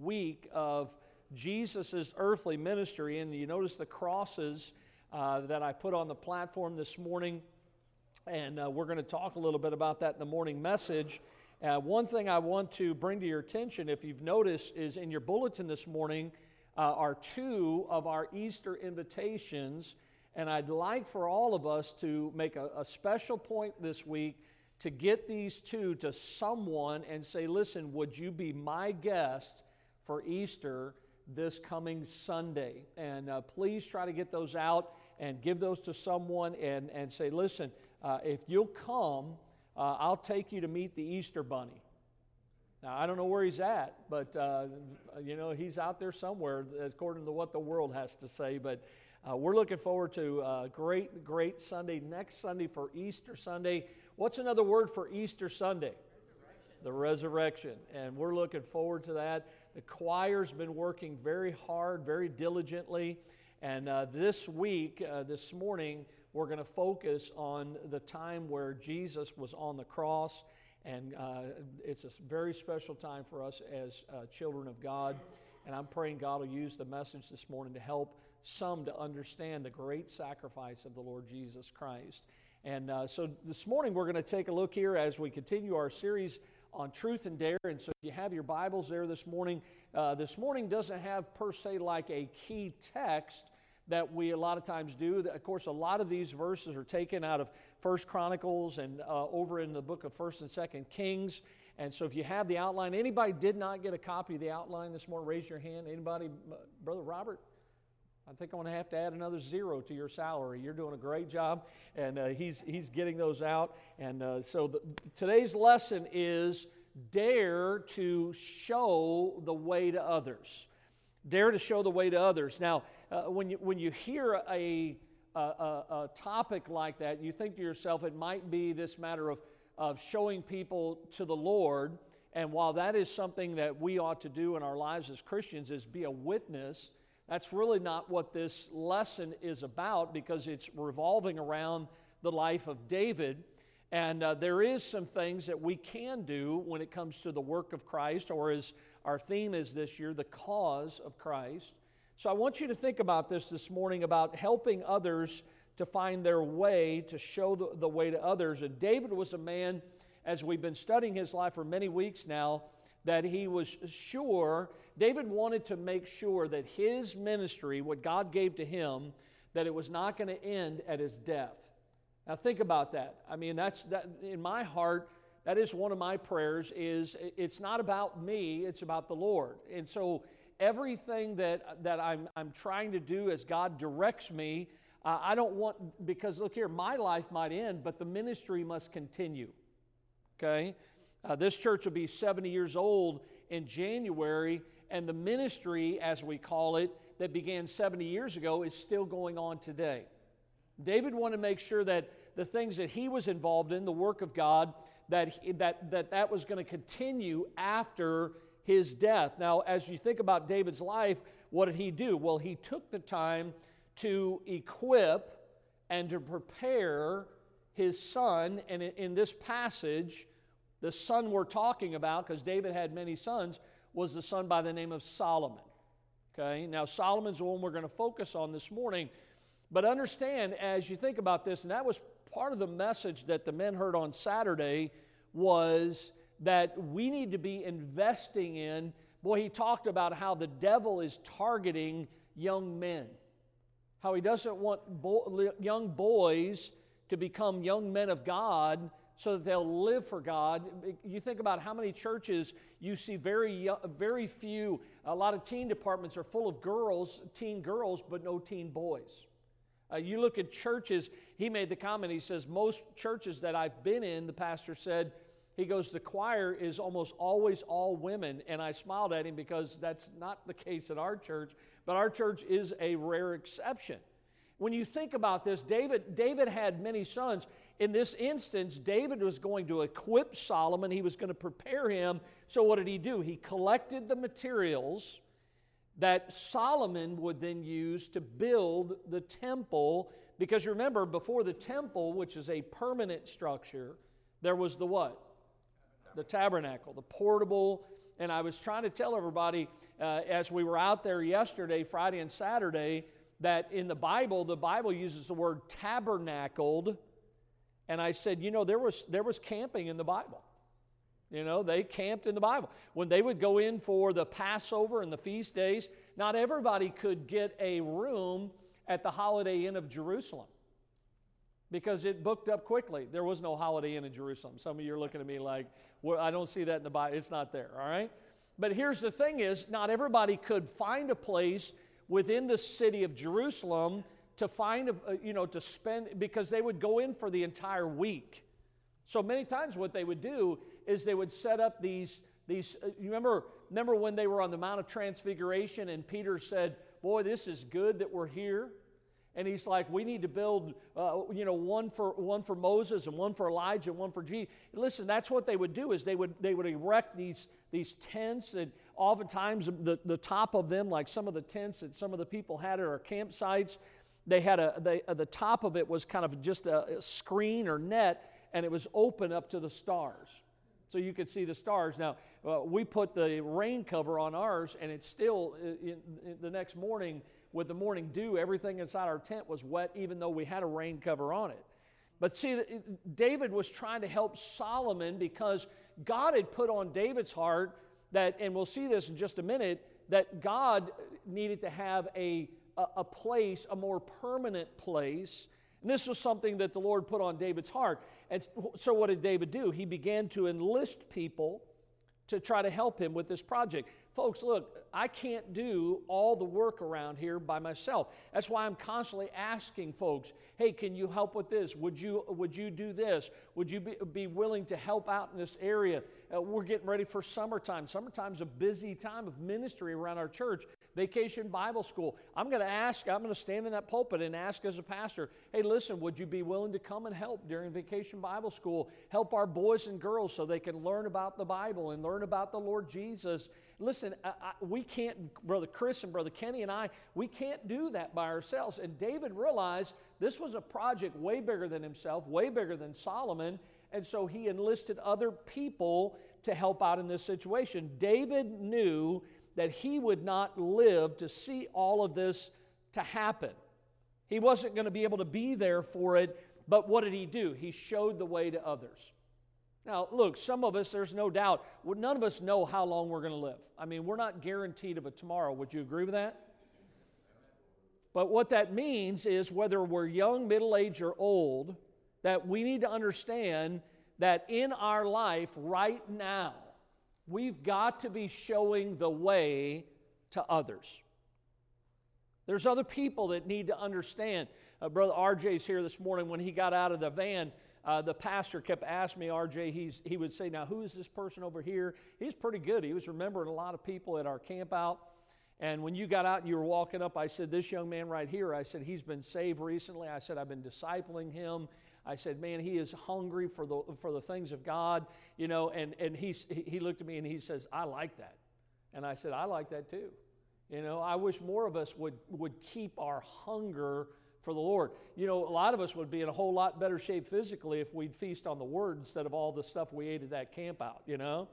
week of Jesus' earthly ministry, and you notice the crosses that I put on the platform this morning, and we're going to talk a little bit about that in the morning message. One thing I want to bring to your attention, if you've noticed, is in your bulletin this morning are two of our Easter invitations, and I'd like for all of us to make a special point this week to get these two to someone and say, listen, would you be my guest for Easter this coming Sunday? And please try to get those out and give those to someone and say, listen, if you'll come, I'll take you to meet the Easter Bunny. Now, I don't know where he's at, but, he's out there somewhere, according to what the world has to say. But we're looking forward to a great, great Sunday, next Sunday for Easter Sunday. What's another word for Easter Sunday? Resurrection. The resurrection. And we're looking forward to that. The choir's been working very hard, very diligently. And this week, this morning, we're going to focus on the time where Jesus was on the cross. And it's a very special time for us as children of God. And I'm praying God will use the message this morning to help some to understand the great sacrifice of the Lord Jesus Christ. And so this morning we're going to take a look here as we continue our series on Truth and Dare. And so if you have your Bibles there this morning doesn't have per se like a key text that we a lot of times do. Of course, a lot of these verses are taken out of First Chronicles and over in the book of First and Second Kings. And so if you have the outline, anybody did not get a copy of the outline this morning, raise your hand. Anybody? Brother Robert? I think I'm going to have to add another zero to your salary. You're doing a great job, and he's getting those out. And today's lesson is dare to show the way to others. Dare to show the way to others. Now, when you hear a topic like that, you think to yourself, it might be this matter of showing people to the Lord. And while that is something that we ought to do in our lives as Christians, is be a witness, that's really not what this lesson is about, because it's revolving around the life of David. And there is some things that we can do when it comes to the work of Christ, or as our theme is this year, the cause of Christ. So I want you to think about this morning, about helping others to find their way, to show the way to others. And David was a man, as we've been studying his life for many weeks now, that he was sure, David wanted to make sure that his ministry, what God gave to him, that it was not going to end at his death. Now think about that. I mean, in my heart, that is one of my prayers, is it's not about me, it's about the Lord. And so everything that I'm trying to do as God directs me, I don't want, because look here, my life might end, but the ministry must continue, okay? This church will be 70 years old in January, and the ministry, as we call it, that began 70 years ago is still going on today. David wanted to make sure that the things that he was involved in, the work of God, that was going to continue after his death. Now, as you think about David's life, what did he do? Well, he took the time to equip and to prepare his son. And in this passage, the son we're talking about, because David had many sons, was the son by the name of Solomon. Okay, now Solomon's the one we're going to focus on this morning. But understand, as you think about this, and that was part of the message that the men heard on Saturday, was that we need to be investing in, boy, he talked about how the devil is targeting young men, how he doesn't want young boys to become young men of God so that they'll live for God. You think about how many churches you see very few, a lot of teen departments are full of girls, teen girls, but no teen boys. You look at churches, he made the comment, he says, most churches that I've been in, the pastor said, he goes, the choir is almost always all women. And I smiled at him because that's not the case at our church, but our church is a rare exception. When you think about this, David had many sons. In this instance, David was going to equip Solomon. He was going to prepare him. So what did he do? He collected the materials that Solomon would then use to build the temple. Because remember, before the temple, which is a permanent structure, there was the what? The tabernacle, the portable And I was trying to tell everybody as we were out there yesterday, Friday and Saturday, that in the Bible uses the word tabernacled. And I said, you know, there was camping in the Bible. You know, they camped in the Bible. When they would go in for the Passover and the feast days, not everybody could get a room at the Holiday Inn of Jerusalem because it booked up quickly. There was no Holiday Inn in Jerusalem. Some of you are looking at me like, well, I don't see that in the Bible. It's not there, all right? But here's the thing is, not everybody could find a place within the city of Jerusalem to find, to spend, because they would go in for the entire week. So many times what they would do is they would set up these. You remember when they were on the Mount of Transfiguration and Peter said, boy, this is good that we're here. And he's like, we need to build, one for Moses and one for Elijah and one for Jesus. Listen, that's what they would do is they would erect these tents, and oftentimes the top of them, like some of the tents that some of the people had at our campsites, the top of it was kind of just a screen or net, and it was open up to the stars. So you could see the stars. Now, we put the rain cover on ours, and it's still the next morning with the morning dew, everything inside our tent was wet, even though we had a rain cover on it. But see, David was trying to help Solomon because God had put on David's heart that, and we'll see this in just a minute, that God needed to have a place, a more permanent place. And this was something that the Lord put on David's heart. And so what did David do? He began to enlist people to try to help him with this project. Folks, look, I can't do all the work around here by myself. That's why I'm constantly asking folks, hey, can you help with this? Would you do this? Would you be willing to help out in this area? We're getting ready for summertime. Summertime's a busy time of ministry around our church. Vacation Bible School. I'm going to stand in that pulpit and ask as a pastor, hey, listen, would you be willing to come and help during Vacation Bible School? Help our boys and girls so they can learn about the Bible and learn about the Lord Jesus. Listen, we can't, Brother Chris and Brother Kenny and I, we can't do that by ourselves. And David realized this was a project way bigger than himself, way bigger than Solomon, and so he enlisted other people to help out in this situation. David knew that he would not live to see all of this to happen. He wasn't going to be able to be there for it, but what did he do? He showed the way to others. Now, look, some of us, there's no doubt, none of us know how long we're going to live. I mean, we're not guaranteed of a tomorrow. Would you agree with that? But what that means is whether we're young, middle-aged, or old, that we need to understand that in our life right now, we've got to be showing the way to others. There's other people that need to understand. Brother RJ's here this morning. When he got out of the van, the pastor kept asking me, RJ, he would say, now who is this person over here? He's pretty good. He was remembering a lot of people at our camp out. And when you got out and you were walking up, I said, this young man right here, I said, he's been saved recently. I said, I've been discipling him. I said, man, he is hungry for the things of God, you know, and he looked at me and he says, I like that. And I said, I like that too. You know, I wish more of us would keep our hunger for the Lord. You know, a lot of us would be in a whole lot better shape physically if we'd feast on the Word instead of all the stuff we ate at that camp out, you know.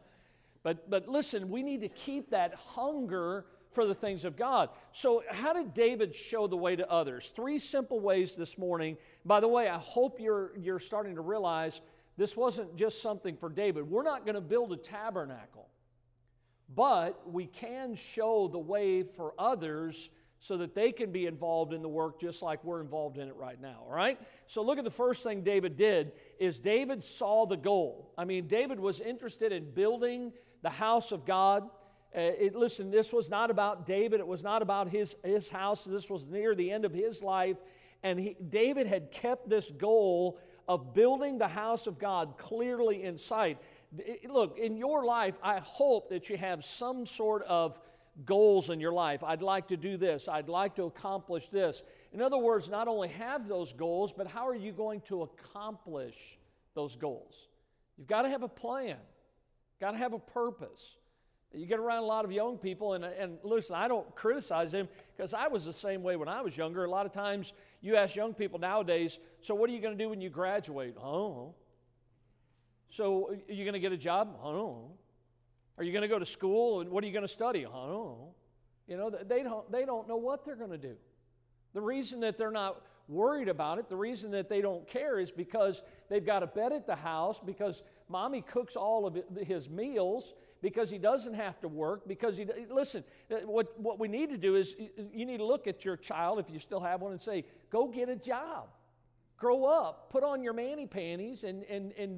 But listen, we need to keep that hunger for the things of God. So how did David show the way to others? Three simple ways this morning. By the way, I hope you're starting to realize this wasn't just something for David. We're not going to build a tabernacle, but we can show the way for others so that they can be involved in the work just like we're involved in it right now, all right? So look at the first thing David did is David saw the goal. I mean, David was interested in building the house of God. Listen, this was not about David. It was not about his house. This was near the end of his life. And David had kept this goal of building the house of God clearly in sight. Look, in your life, I hope that you have some sort of goals in your life. I'd like to do this. I'd like to accomplish this. In other words, not only have those goals, but how are you going to accomplish those goals? You've got to have a plan. Got to have a purpose. You get around a lot of young people, and listen, I don't criticize them because I was the same way when I was younger. A lot of times you ask young people nowadays, so what are you going to do when you graduate? I don't know. So are you going to get a job? I don't know. Are you going to go to school, and what are you going to study? I don't know. You know, they don't know what they're going to do. The reason that they're not worried about it, the reason that they don't care is because they've got a bed at the house, because Mommy cooks all of his meals, because he doesn't have to work, because he... Listen, what we need to do is you need to look at your child, if you still have one, and say, go get a job. Grow up, put on your manny panties, and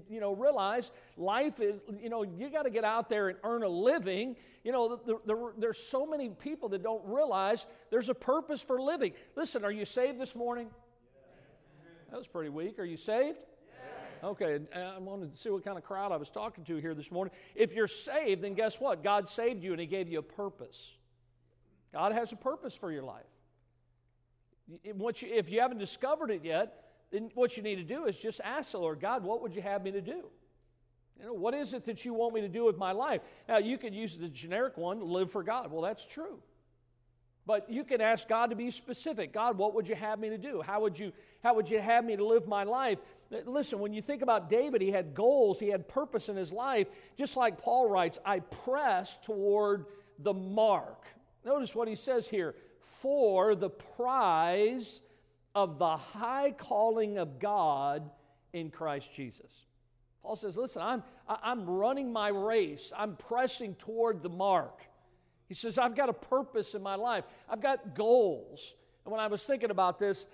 you know, realize life is, you know, you got to get out there and earn a living. You know, there's so many people that don't realize there's a purpose for living. Listen, are you saved this morning? Yes. That was pretty weak. Are you saved? Yes. Okay, I wanted to see what kind of crowd I was talking to here this morning. If you're saved, then guess what? God saved you and He gave you a purpose. God has a purpose for your life. If you haven't discovered it yet, then what you need to do is just ask the Lord, God, what would you have me to do? You know, what is it that you want me to do with my life? Now, you could use the generic one, live for God. Well, that's true. But you can ask God to be specific. God, what would you have me to do? How would you have me to live my life? Listen, when you think about David, he had goals, he had purpose in his life. Just like Paul writes, I press toward the mark. Notice what he says here, for the prize of the high calling of God in Christ Jesus. Paul says, listen, I'm running my race. I'm pressing toward the mark. He says, I've got a purpose in my life. I've got goals. And when I was thinking about this,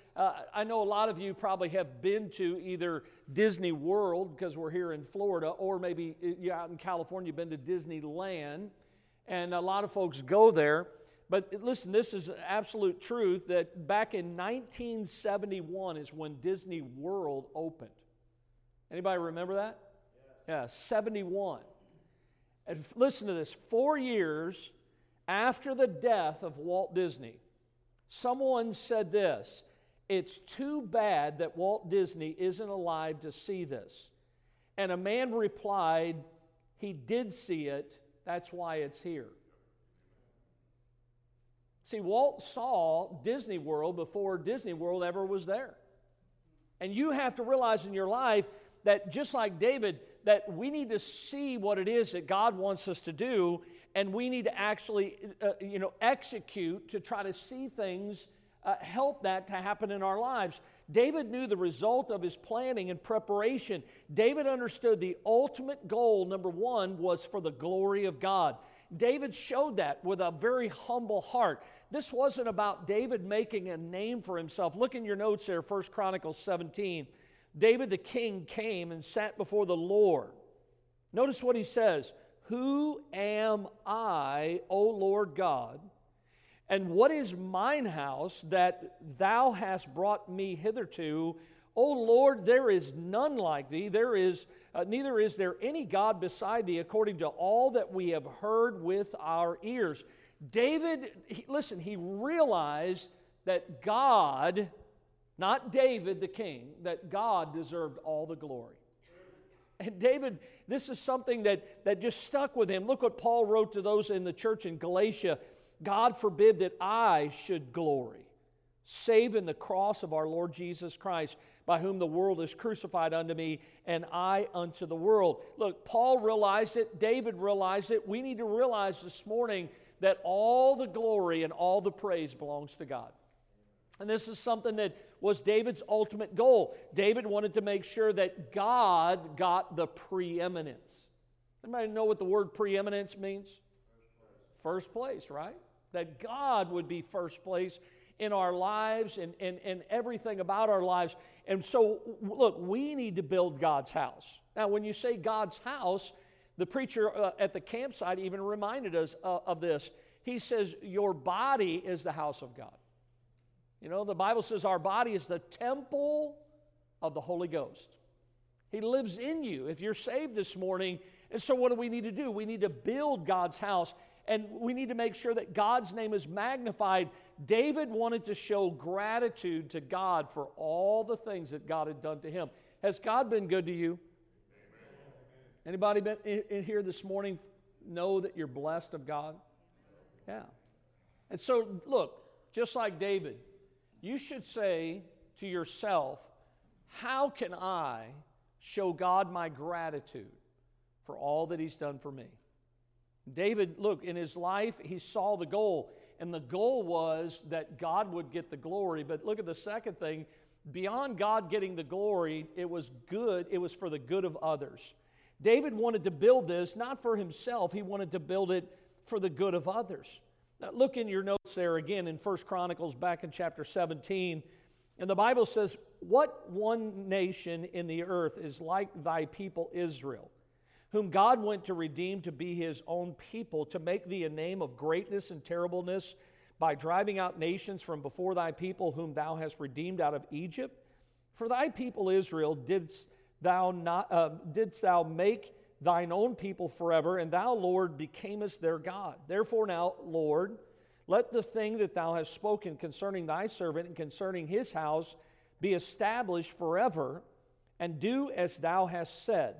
I know a lot of you probably have been to either Disney World, because we're here in Florida, or maybe you're out in California, you've been to Disneyland. And a lot of folks go there. But listen, this is an absolute truth that back in 1971 is when Disney World opened. Anybody remember that? Yeah, 71. And listen to this, 4 years after the death of Walt Disney, someone said this, it's too bad that Walt Disney isn't alive to see this. And a man replied, he did see it, that's why it's here. See, Walt saw Disney World before Disney World ever was there. And you have to realize in your life that just like David, that we need to see what it is that God wants us to do, and we need to actually execute to try to see things, help that to happen in our lives. David knew the result of his planning and preparation. David understood the ultimate goal, number one, was for the glory of God. David showed that with a very humble heart. This wasn't about David making a name for himself. Look in your notes there, 1 Chronicles 17. David the king came and sat before the Lord. Notice what he says, who am I, O Lord God, and what is mine house that thou hast brought me hitherto? O Lord, there is none like thee, there is neither is there any God beside thee, according to all that we have heard with our ears. David, he realized that God, not David the king, that God deserved all the glory. And David, this is something that just stuck with him. Look what Paul wrote to those in the church in Galatia. God forbid that I should glory, save in the cross of our Lord Jesus Christ, by whom the world is crucified unto me, and I unto the world. Look, Paul realized it. David realized it. We need to realize this morning that all the glory and all the praise belongs to God. And this is something that was David's ultimate goal. David wanted to make sure that God got the preeminence. Anybody know what the word preeminence means? First place, right? That God would be first place in our lives and everything about our lives. And so, look, we need to build God's house. Now, when you say God's house, the preacher at the campsite even reminded us of this. He says, your body is the house of God. You know, the Bible says our body is the temple of the Holy Ghost. He lives in you if you're saved this morning. And so what do we need to do? We need to build God's house, and we need to make sure that God's name is magnified. David wanted to show gratitude to God for all the things that God had done to him. Has God been good to you? Amen. Anybody been in here this morning know that you're blessed of God? Yeah. And so, look, just like David, you should say to yourself, how can I show God my gratitude for all that He's done for me? David, look, in his life, he saw the goal. And the goal was that God would get the glory. But look at the second thing. Beyond God getting the glory, it was good. It was for the good of others. David wanted to build this, not for himself. He wanted to build it for the good of others. Now, look in your notes there again in 1 Chronicles back in chapter 17. And the Bible says, "What one nation in the earth is like thy people Israel, whom God went to redeem to be his own people, to make thee a name of greatness and terribleness, by driving out nations from before thy people, whom thou hast redeemed out of Egypt? For thy people Israel didst thou make thine own people forever, and thou, Lord, becamest their God. Therefore now, Lord, let the thing that thou hast spoken concerning thy servant and concerning his house be established forever, and do as thou hast said.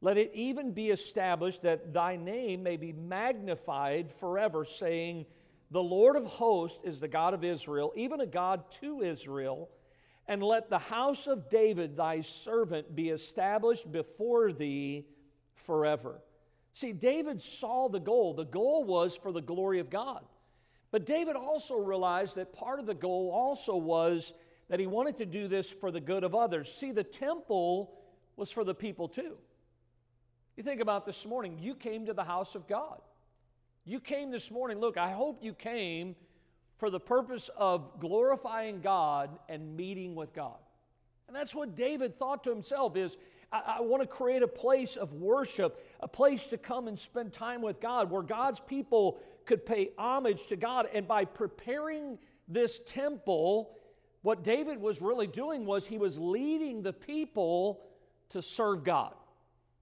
Let it even be established that thy name may be magnified forever, saying, The Lord of hosts is the God of Israel, even a God to Israel. And let the house of David, thy servant, be established before thee forever." See, David saw the goal. The goal was for the glory of God. But David also realized that part of the goal also was that he wanted to do this for the good of others. See, the temple was for the people too. You think about this morning, you came to the house of God. You came this morning, look, I hope you came for the purpose of glorifying God and meeting with God. And that's what David thought to himself is, I want to create a place of worship, a place to come and spend time with God, where God's people could pay homage to God. And by preparing this temple, what David was really doing was he was leading the people to serve God.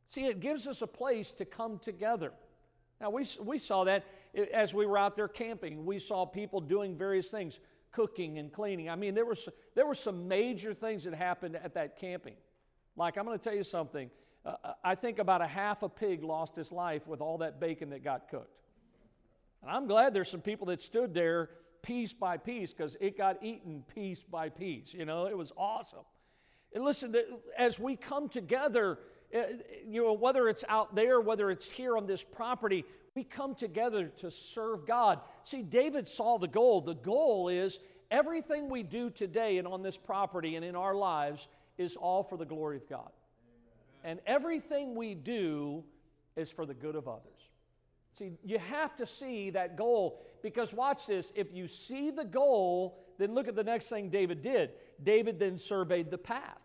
See, it gives us a place to come together. Now, we saw that as we were out there camping. We saw people doing various things, cooking and cleaning. I mean, there were some major things that happened at that camping. Like, I'm going to tell you something. I think about a half a pig lost his life with all that bacon that got cooked. And I'm glad there's some people that stood there piece by piece because it got eaten piece by piece. You know, it was awesome. And listen, as we come together, you know, whether it's out there, whether it's here on this property, we come together to serve God. See, David saw the goal. The goal is everything we do today and on this property and in our lives is all for the glory of God. Amen. And everything we do is for the good of others. See, you have to see that goal because watch this. If you see the goal, then look at the next thing David did. David then surveyed the path.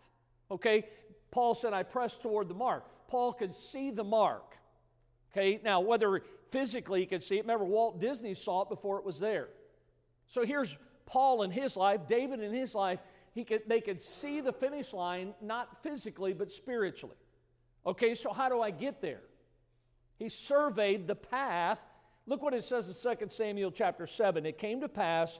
Okay? Paul said, I press toward the mark. Paul could see the mark. Okay, now whether physically he could see it, remember Walt Disney saw it before it was there. So here's Paul in his life, David in his life, they could see the finish line, not physically, but spiritually. Okay, so how do I get there? He surveyed the path. Look what it says in 2 Samuel chapter 7. It came to pass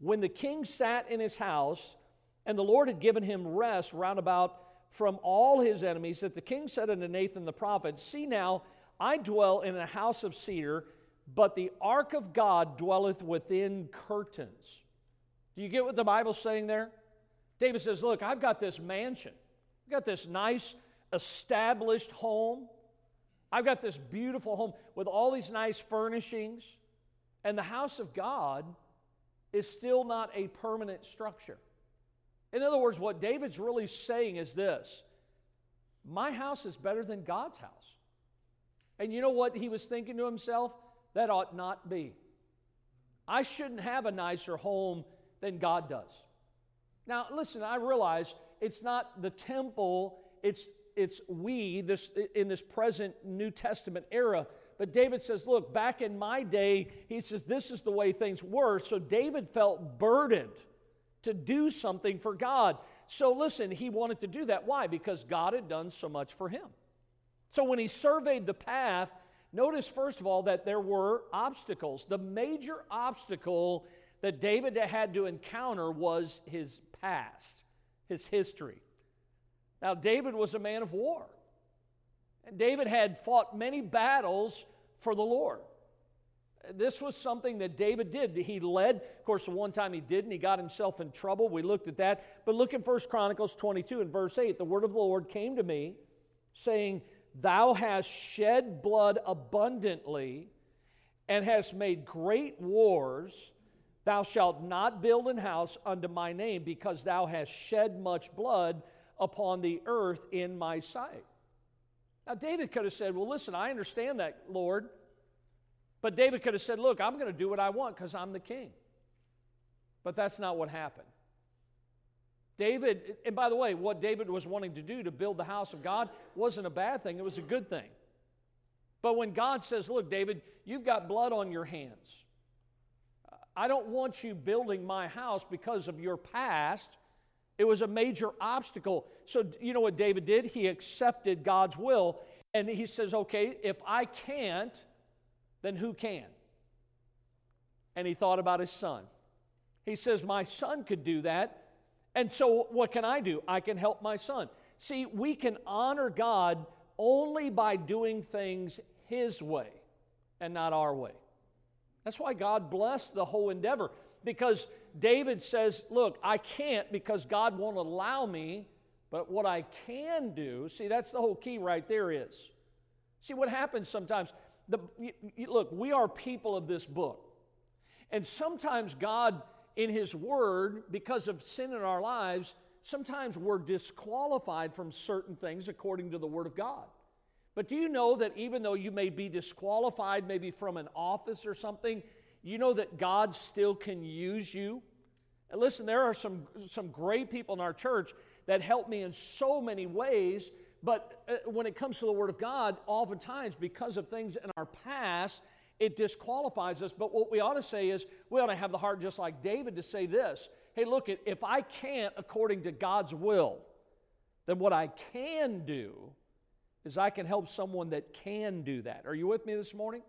when the king sat in his house, and the Lord had given him rest round about from all his enemies, that the king said unto Nathan the prophet, See now, I dwell in a house of cedar, but the ark of God dwelleth within curtains. Do you get what the Bible's saying there? David says, look, I've got this mansion. I've got this nice, established home. I've got this beautiful home with all these nice furnishings. And the house of God is still not a permanent structure. In other words, what David's really saying is this, my house is better than God's house. And you know what he was thinking to himself? That ought not be. I shouldn't have a nicer home than God does. Now, listen, I realize it's not the temple, it's we this in this present New Testament era. But David says, look, back in my day, he says, this is the way things were. So David felt burdened to do something for God. So listen, he wanted to do that. Why? Because God had done so much for him. So when he surveyed the path, notice first of all that there were obstacles. The major obstacle that David had to encounter was his past, his history. Now David was a man of war. And David had fought many battles for the Lord. This was something that David did. He led. Of course, the one time he didn't, he got himself in trouble. We looked at that. But look in 1 Chronicles 22 and verse 8. The word of the Lord came to me, saying, thou hast shed blood abundantly and hast made great wars. Thou shalt not build an house unto my name, because thou hast shed much blood upon the earth in my sight. Now, David could have said, well, listen, I understand that, Lord. But David could have said, look, I'm going to do what I want because I'm the king. But that's not what happened. David, and by the way, what David was wanting to do to build the house of God wasn't a bad thing. It was a good thing. But when God says, look, David, you've got blood on your hands. I don't want you building my house because of your past. It was a major obstacle. So you know what David did? He accepted God's will. And he says, okay, if I can't, then who can? And he thought about his son. He says, my son could do that. And so what can I do? I can help my son. See, we can honor God only by doing things his way and not our way. That's why God blessed the whole endeavor. Because David says, look, I can't because God won't allow me, but what I can do, see, that's the whole key right there is. See, what happens sometimes, look, we are people of this book. And sometimes God, in His Word, because of sin in our lives, sometimes we're disqualified from certain things according to the Word of God. But do you know that even though you may be disqualified maybe from an office or something, you know that God still can use you? And listen, there are some great people in our church that help me in so many ways, but when it comes to the Word of God, oftentimes because of things in our past, it disqualifies us. But what we ought to say is, we ought to have the heart just like David to say this, hey, look, if I can't according to God's will, then what I can do is I can help someone that can do that. Are you with me this morning?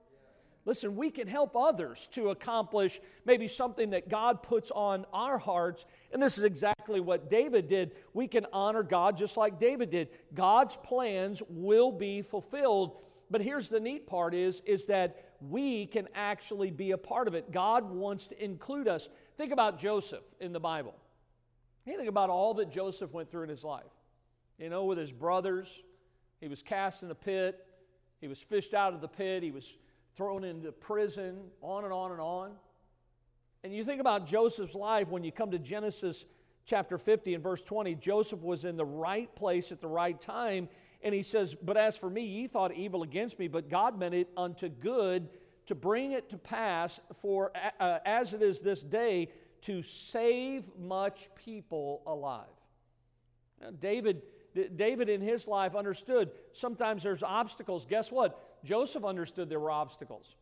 Listen, we can help others to accomplish maybe something that God puts on our hearts, and this is exactly what David did. We can honor God just like David did. God's plans will be fulfilled, but here's the neat part is that we can actually be a part of it. God wants to include us. Think about Joseph in the Bible. You think about all that Joseph went through in his life. You know, with his brothers, he was cast in a pit, he was fished out of the pit, he was thrown into prison, on and on and on. And you think about Joseph's life when you come to Genesis chapter 50 and verse 20. Joseph was in the right place at the right time, and he says, but as for me, ye thought evil against me, but God meant it unto good to bring it to pass, for as it is this day, to save much people alive. Now, David in his life understood sometimes there's obstacles. Guess what? Joseph understood there were obstacles.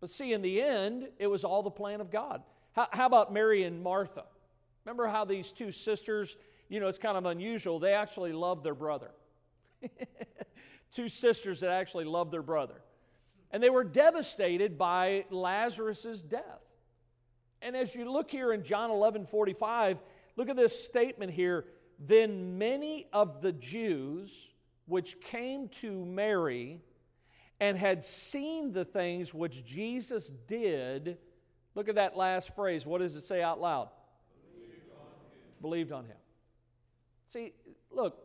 But see, in the end, it was all the plan of God. How about Mary and Martha? Remember how these two sisters, you know, it's kind of unusual. They actually loved their brother. Two sisters that actually loved their brother. And they were devastated by Lazarus's death. And as you look here in John 11:45, look at this statement here. Then many of the Jews which came to Mary and had seen the things which Jesus did. Look at that last phrase. What does it say out loud? Believed on him. See, look,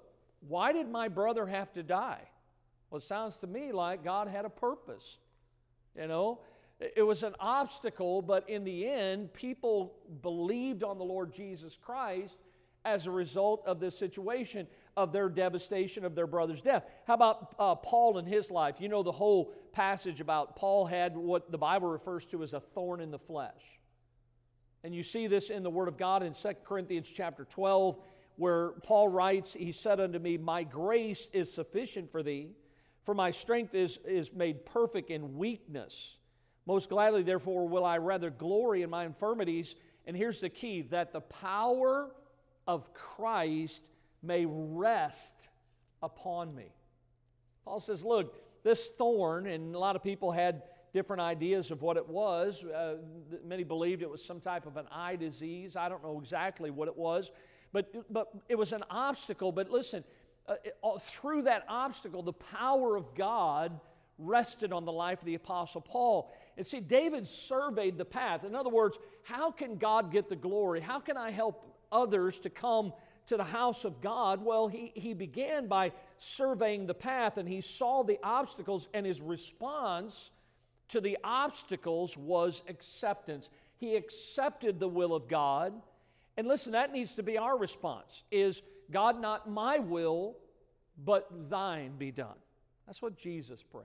why did my brother have to die? Well, it sounds to me like God had a purpose. You know, it was an obstacle, but in the end, people believed on the Lord Jesus Christ as a result of this situation, of their devastation, of their brother's death. How about Paul and his life? You know the whole passage about Paul had what the Bible refers to as a thorn in the flesh. And you see this in the Word of God in 2 Corinthians chapter 12, where Paul writes, he said unto me, my grace is sufficient for thee, for my strength is made perfect in weakness. Most gladly, therefore, will I rather glory in my infirmities. And here's the key, that the power of Christ may rest upon me. Paul says, look, this thorn, and a lot of people had different ideas of what it was. Many believed it was some type of an eye disease. I don't know exactly what it was, but it was an obstacle. But listen, through that obstacle, the power of God rested on the life of the Apostle Paul. And see, David surveyed the path. In other words, how can God get the glory? How can I help others to come to the house of God? Well, he began by surveying the path, and he saw the obstacles, and his response to the obstacles was acceptance. He accepted the will of God. And listen, that needs to be our response, is, God, not my will, but thine be done. That's what Jesus prayed.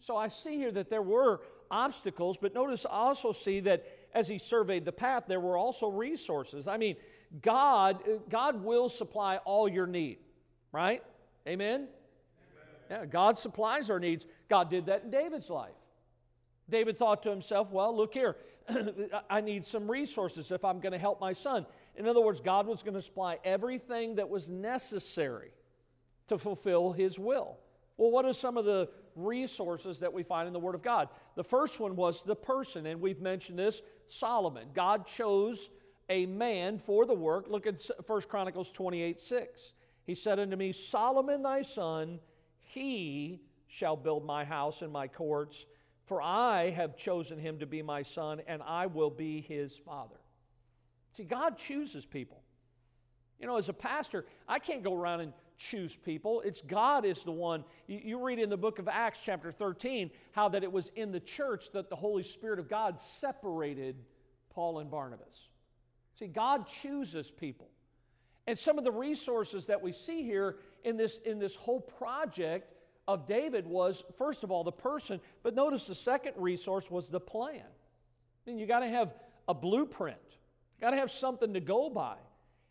So I see here that there were obstacles, but notice I also see that as he surveyed the path, there were also resources. I mean, God will supply all your need, right? Amen? Yeah, God supplies our needs. God did that in David's life. David thought to himself, well, look here, I need some resources if I'm going to help my son. In other words, God was going to supply everything that was necessary to fulfill his will. Well, what are some of the resources that we find in the Word of God? The first one was the person, and we've mentioned this, Solomon. God chose a man for the work. Look at 1 Chronicles 28:6. He said unto me, Solomon thy son, he shall build my house and my courts, for I have chosen him to be my son, and I will be his father. See, God chooses people. You know, as a pastor, I can't go around and choose people. It's God is the one. You read in the book of Acts chapter 13 how that it was in the church that the Holy Spirit of God separated Paul and Barnabas. See, God chooses people. And some of the resources that we see here in this whole project of David was, first of all, the person, but notice the second resource was the plan. And you got to have a blueprint. You got to have something to go by.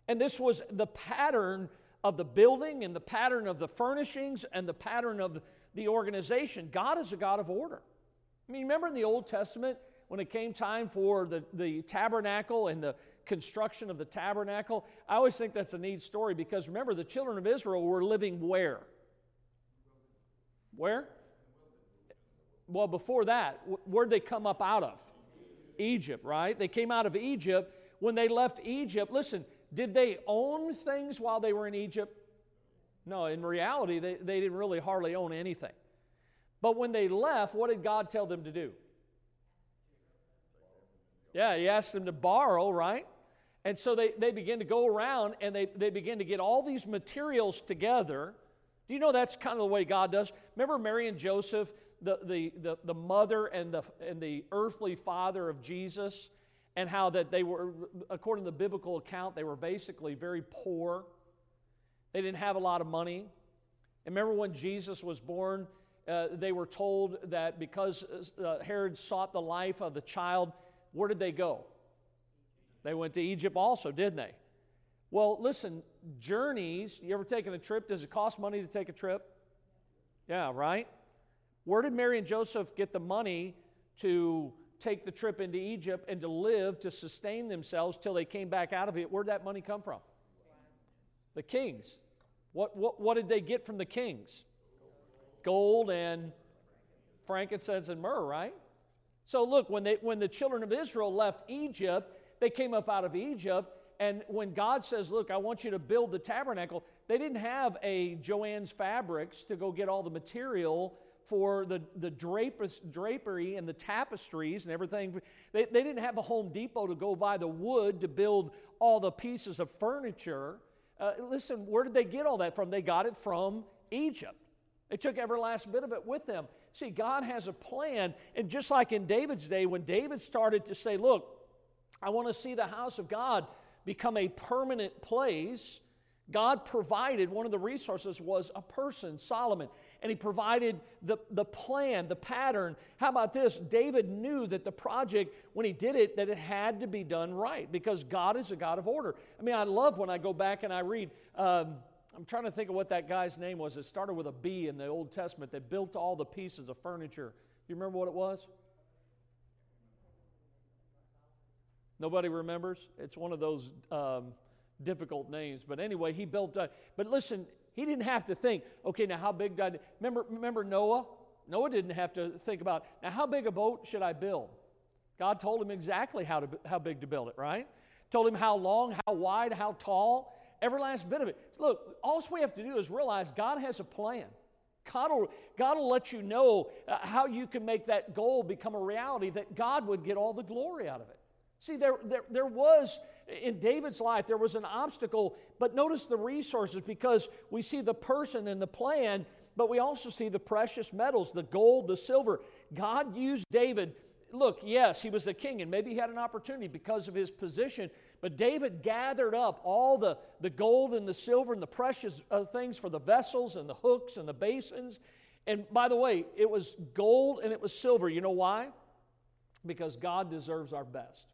And this was the pattern of the building and the pattern of the furnishings and the pattern of the organization. God is a God of order. I mean, remember in the Old Testament when it came time for the tabernacle and the construction of the tabernacle? I always think that's a neat story because remember, the children of Israel were living where? Where? Well, before that, where'd they come up out of? Egypt, right? They came out of Egypt. When they left Egypt, listen, did they own things while they were in Egypt? No, in reality, they didn't really hardly own anything. But when they left, what did God tell them to do? Yeah, he asked them to borrow, right? And so they begin to go around and they begin to get all these materials together. Do you know that's kind of the way God does? Remember Mary and Joseph, the mother and the earthly father of Jesus? And how that they were, according to the biblical account, they were basically very poor. They didn't have a lot of money. And remember when Jesus was born, they were told that because Herod sought the life of the child, where did they go? They went to Egypt also, didn't they? Well, listen, journeys, you ever taken a trip? Does it cost money to take a trip? Yeah, right? Where did Mary and Joseph get the money to take the trip into Egypt and to live, to sustain themselves till they came back out of it? Where'd that money come from? The kings. What did they get from the kings? Gold and frankincense and myrrh, right? So look, when the children of Israel left Egypt, they came up out of Egypt, and when God says, look, I want you to build the tabernacle, they didn't have a Joann's Fabrics to go get all the material for the drapery and the tapestries and everything. They didn't have a Home Depot to go buy the wood to build all the pieces of furniture. Listen, where did they get all that from? They got it from Egypt. They took every last bit of it with them. See, God has a plan, and just like in David's day, when David started to say, look, I want to see the house of God become a permanent place, God provided, one of the resources was a person, Solomon, and he provided the plan, the pattern. How about this? David knew that the project, when he did it, that it had to be done right because God is a God of order. I mean, I love when I go back and I read, I'm trying to think of what that guy's name was. It started with a B in the Old Testament that built all the pieces of furniture. You remember what it was? Nobody remembers? It's one of those difficult names. But anyway, he built, but listen, he didn't have to think, okay, now how big did I... Remember Noah? Noah didn't have to think about, now how big a boat should I build? God told him exactly how big to build it, right? Told him how long, how wide, how tall, every last bit of it. Look, all we have to do is realize God has a plan. God will let you know how you can make that goal become a reality, that God would get all the glory out of it. See, there was, in David's life, there was an obstacle, but notice the resources, because we see the person and the plan, but we also see the precious metals, the gold, the silver. God used David. Look, yes, he was the king, and maybe he had an opportunity because of his position, but David gathered up all the gold and the silver and the precious things for the vessels and the hooks and the basins. And by the way, it was gold and it was silver. You know why? Because God deserves our best.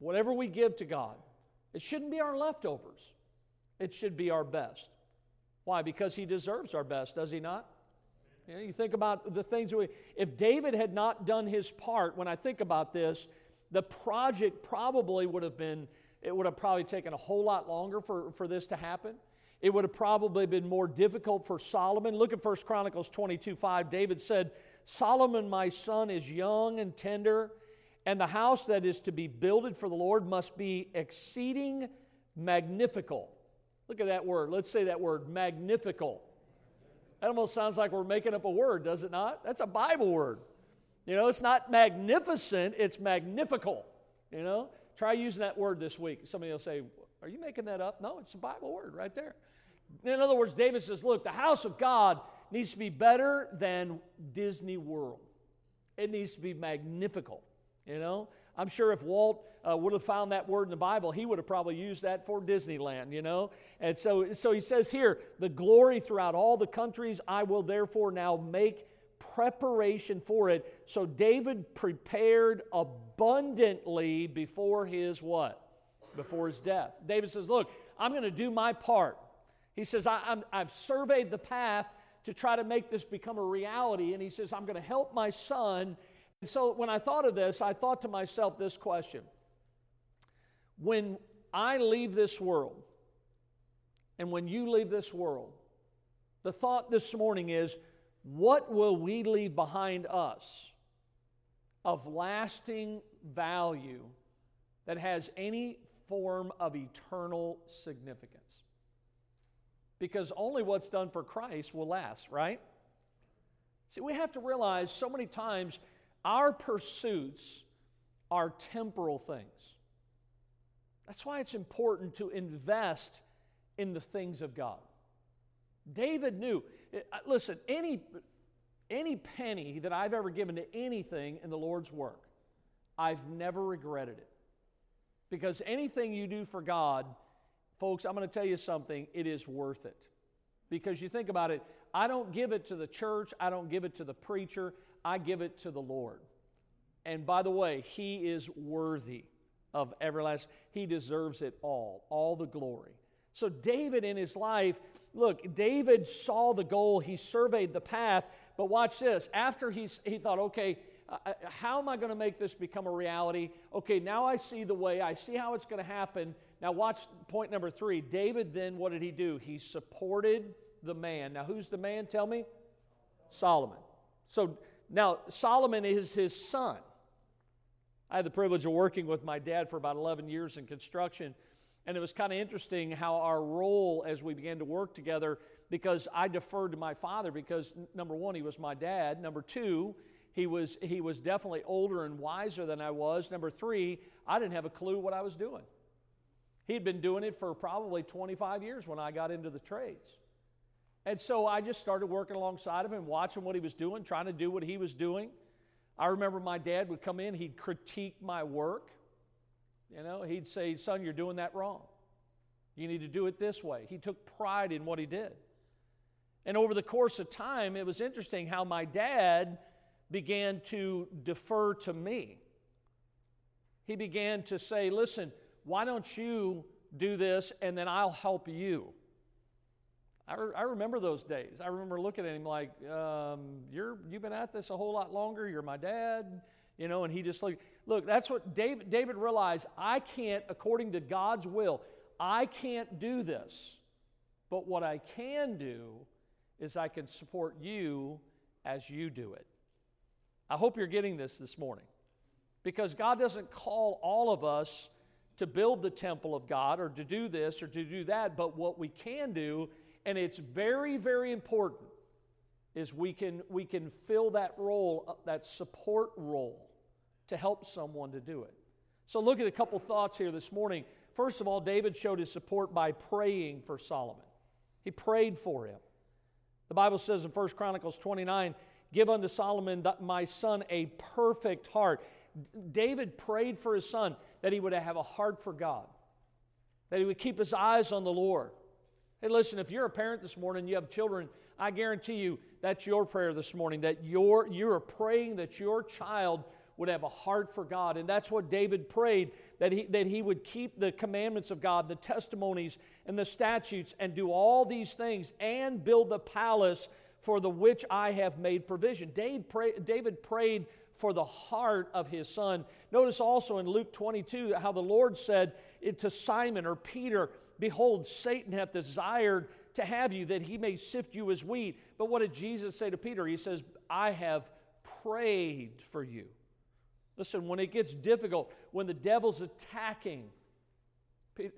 Whatever we give to God, it shouldn't be our leftovers. It should be our best. Why? Because he deserves our best, does he not? You know, you think about the things we... If David had not done his part, when I think about this, the project probably would have been... It would have probably taken a whole lot longer for this to happen. It would have probably been more difficult for Solomon. Look at 1 Chronicles 22:5. David said, "Solomon, my son, is young and tender, and the house that is to be builded for the Lord must be exceeding magnifical." Look at that word. Let's say that word, magnifical. That almost sounds like we're making up a word, does it not? That's a Bible word. You know, it's not magnificent, it's magnifical. You know, try using that word this week. Somebody will say, "Are you making that up?" No, it's a Bible word right there. In other words, David says, look, the house of God needs to be better than Disney World. It needs to be magnifical, you know. I'm sure if Walt would have found that word in the Bible, he would have probably used that for Disneyland, you know. And so he says here, the glory throughout all the countries, I will therefore now make preparation for it. So David prepared abundantly before his what? Before his death. David says, look, I'm going to do my part. He says, I've surveyed the path to try to make this become a reality. And he says, I'm going to help my son. And so when I thought of this, I thought to myself this question. When I leave this world, and when you leave this world, the thought this morning is, what will we leave behind us of lasting value that has any form of eternal significance? Because only what's done for Christ will last, right? See, we have to realize so many times our pursuits are temporal things. That's why it's important to invest in the things of God. David knew, listen, any penny that I've ever given to anything in the Lord's work, I've never regretted it. Because anything you do for God, folks, I'm going to tell you something, it is worth it. Because you think about it, I don't give it to the church, I don't give it to the preacher, I give it to the Lord. And by the way, he is worthy of everlasting. He deserves it all the glory. So David in his life, look, David saw the goal, he surveyed the path, but watch this. After he thought, okay, how am I going to make this become a reality? Okay, now I see the way, I see how it's going to happen. Now watch point number 3. David then, what did he do? He supported the man. Now who's the man? Tell me. Solomon. So now Solomon is his son. I had the privilege of working with my dad for about 11 years in construction, and it was kind of interesting how our role as we began to work together, because I deferred to my father because, number one, he was my dad. Number two, he was definitely older and wiser than I was. Number three, I didn't have a clue what I was doing. He'd been doing it for probably 25 years when I got into the trades. And so I just started working alongside of him, watching what he was doing, trying to do what he was doing. I remember my dad would come in, he'd critique my work. You know, he'd say, "Son, you're doing that wrong. You need to do it this way." He took pride in what he did. And over the course of time, it was interesting how my dad began to defer to me. He began to say, "Listen, why don't you do this, and then I'll help you?" I remember those days. I remember looking at him like, you've been at this a whole lot longer. You're my dad, you know, and he just looked. Look, that's what David realized. I can't, according to God's will, I can't do this. But what I can do is I can support you as you do it. I hope you're getting this morning, because God doesn't call all of us to build the temple of God or to do this or to do that, but what we can do, and it's very, very important, is we can fill that role, that support role, to help someone to do it. So look at a couple thoughts here this morning. First of all, David showed his support by praying for Solomon. He prayed for him. The Bible says in 1 Chronicles 29, "Give unto Solomon, my son, a perfect heart." David prayed for his son that he would have a heart for God, that he would keep his eyes on the Lord. Hey, listen, if you're a parent this morning, you have children, I guarantee you that's your prayer this morning, that you're praying that your child would have a heart for God. And that's what David prayed, that he would keep the commandments of God, the testimonies and the statutes, and do all these things, and build the palace for the which I have made provision. David prayed for the heart of his son. Notice also in Luke 22 how the Lord said to Simon, or Peter, "Behold, Satan hath desired to have you, that he may sift you as wheat." But what did Jesus say to Peter? He says, "I have prayed for you." Listen, when it gets difficult, when the devil's attacking,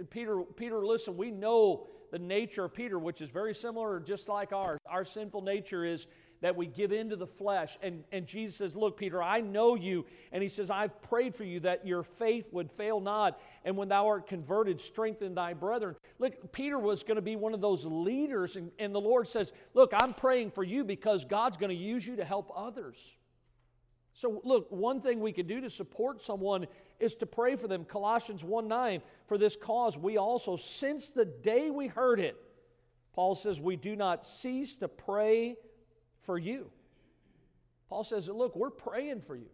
Peter, listen, we know the nature of Peter, which is very similar or just like ours. Our sinful nature is that we give into the flesh. And Jesus says, "Look, Peter, I know you." And he says, "I've prayed for you that your faith would fail not. And when thou art converted, strengthen thy brethren." Look, Peter was going to be one of those leaders. And the Lord says, "Look, I'm praying for you because God's going to use you to help others." So look, one thing we can do to support someone is to pray for them. Colossians 1:9, "For this cause we also, since the day we heard it," Paul says, "we do not cease to pray for you." Paul says, look, we're praying for you.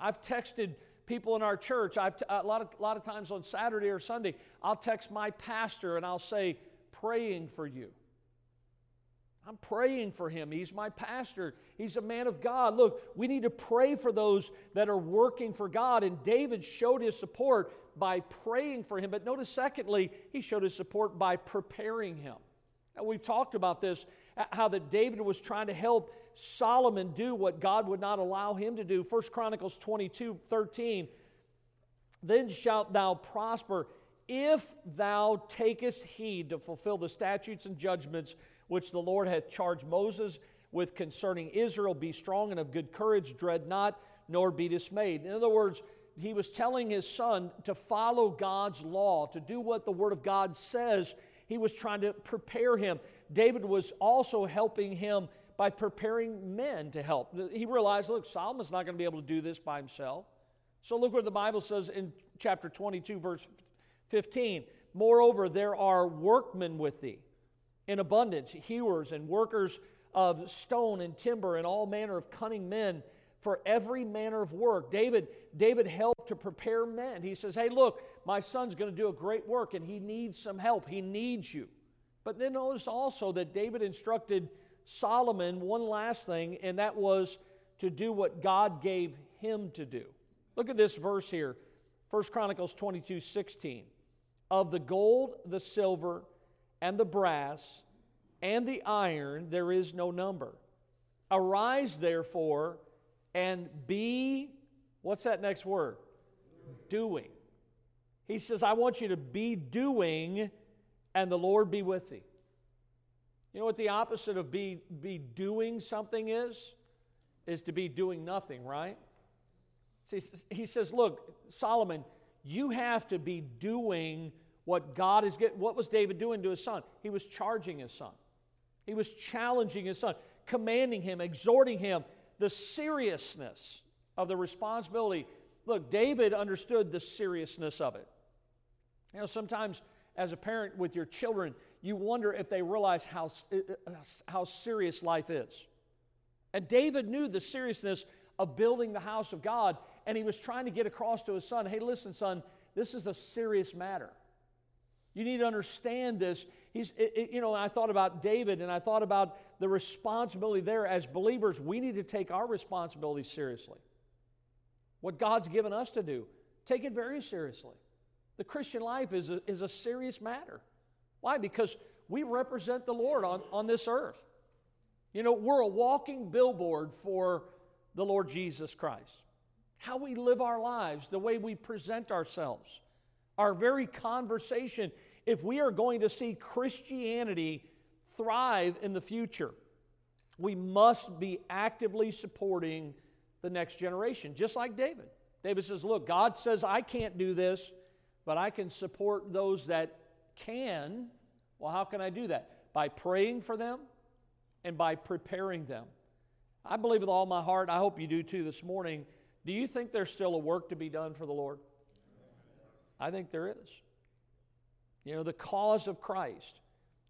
I've texted people in our church. A lot of times on Saturday or Sunday, I'll text my pastor and I'll say, "Praying for you." I'm praying for him. He's my pastor. He's a man of God. Look, we need to pray for those that are working for God. And David showed his support by praying for him. But notice, secondly, he showed his support by preparing him. Now, we've talked about this, how that David was trying to help Solomon do what God would not allow him to do. 1 Chronicles 22:13, "Then shalt thou prosper if thou takest heed to fulfill the statutes and judgments which the Lord hath charged Moses with concerning Israel. Be strong and of good courage, dread not, nor be dismayed." In other words, he was telling his son to follow God's law, to do what the Word of God says. He was trying to prepare him. David was also helping him by preparing men to help. He realized, look, Solomon's not going to be able to do this by himself. So look what the Bible says in chapter 22, verse 15. "Moreover, there are workmen with thee in abundance, hewers and workers of stone and timber, and all manner of cunning men for every manner of work." David helped to prepare men. He says, "Hey, look, my son's going to do a great work, and he needs some help. He needs you." But then notice also that David instructed Solomon one last thing, and that was to do what God gave him to do. Look at this verse here, 1 Chronicles 22:16. "Of the gold, the silver, and the brass, and the iron, there is no number. Arise, therefore, and be," what's that next word? Doing. He says, "I want you to be doing, and the Lord be with thee." You know what the opposite of be doing something is? Is to be doing nothing, right? See, he says, look, Solomon, you have to be doing what God is getting. What was David doing to his son? He was charging his son. He was challenging his son, commanding him, exhorting him, the seriousness of the responsibility. Look, David understood the seriousness of it. You know, sometimes as a parent with your children, you wonder if they realize how serious life is. And David knew the seriousness of building the house of God, and he was trying to get across to his son, "Hey, listen, son, this is a serious matter. You need to understand this." I thought about David, and I thought about the responsibility there. As believers, we need to take our responsibility seriously. What God's given us to do, take it very seriously. The Christian life is a serious matter. Why? Because we represent the Lord on this earth. You know, we're a walking billboard for the Lord Jesus Christ. How we live our lives, the way we present ourselves, our very conversation, if we are going to see Christianity thrive in the future, we must be actively supporting the next generation, just like David. David says, look, God says I can't do this, but I can support those that can. Well, how can I do that? By praying for them and by preparing them. I believe with all my heart, I hope you do too this morning, do you think there's still a work to be done for the Lord? I think there is. You know, the cause of Christ.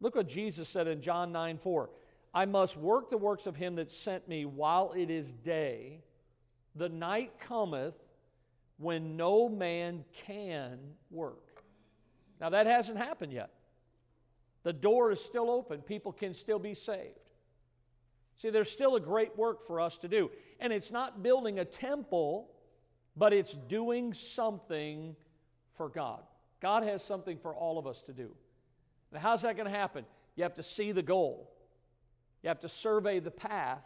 Look what Jesus said in John 9:4. I must work the works of him that sent me while it is day. The night cometh when no man can work. Now that hasn't happened yet. The door is still open. People can still be saved. See, there's still a great work for us to do. And it's not building a temple, but it's doing something for God. God has something for all of us to do. Now, how's that going to happen? You have to see the goal. You have to survey the path,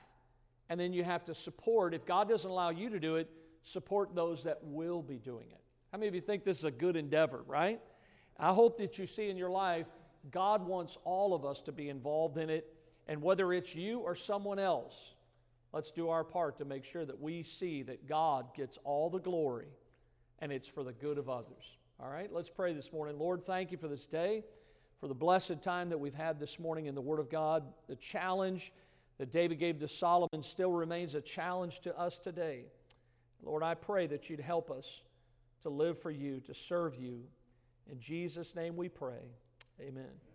and then you have to support. If God doesn't allow you to do it, support those that will be doing it. How many of you think this is a good endeavor, right? I hope that you see in your life, God wants all of us to be involved in it. And whether it's you or someone else, let's do our part to make sure that we see that God gets all the glory and it's for the good of others. All right, let's pray this morning. Lord, thank you for this day, for the blessed time that we've had this morning in the Word of God. The challenge that David gave to Solomon still remains a challenge to us today. Lord, I pray that you'd help us to live for you, to serve you. In Jesus' name we pray. Amen.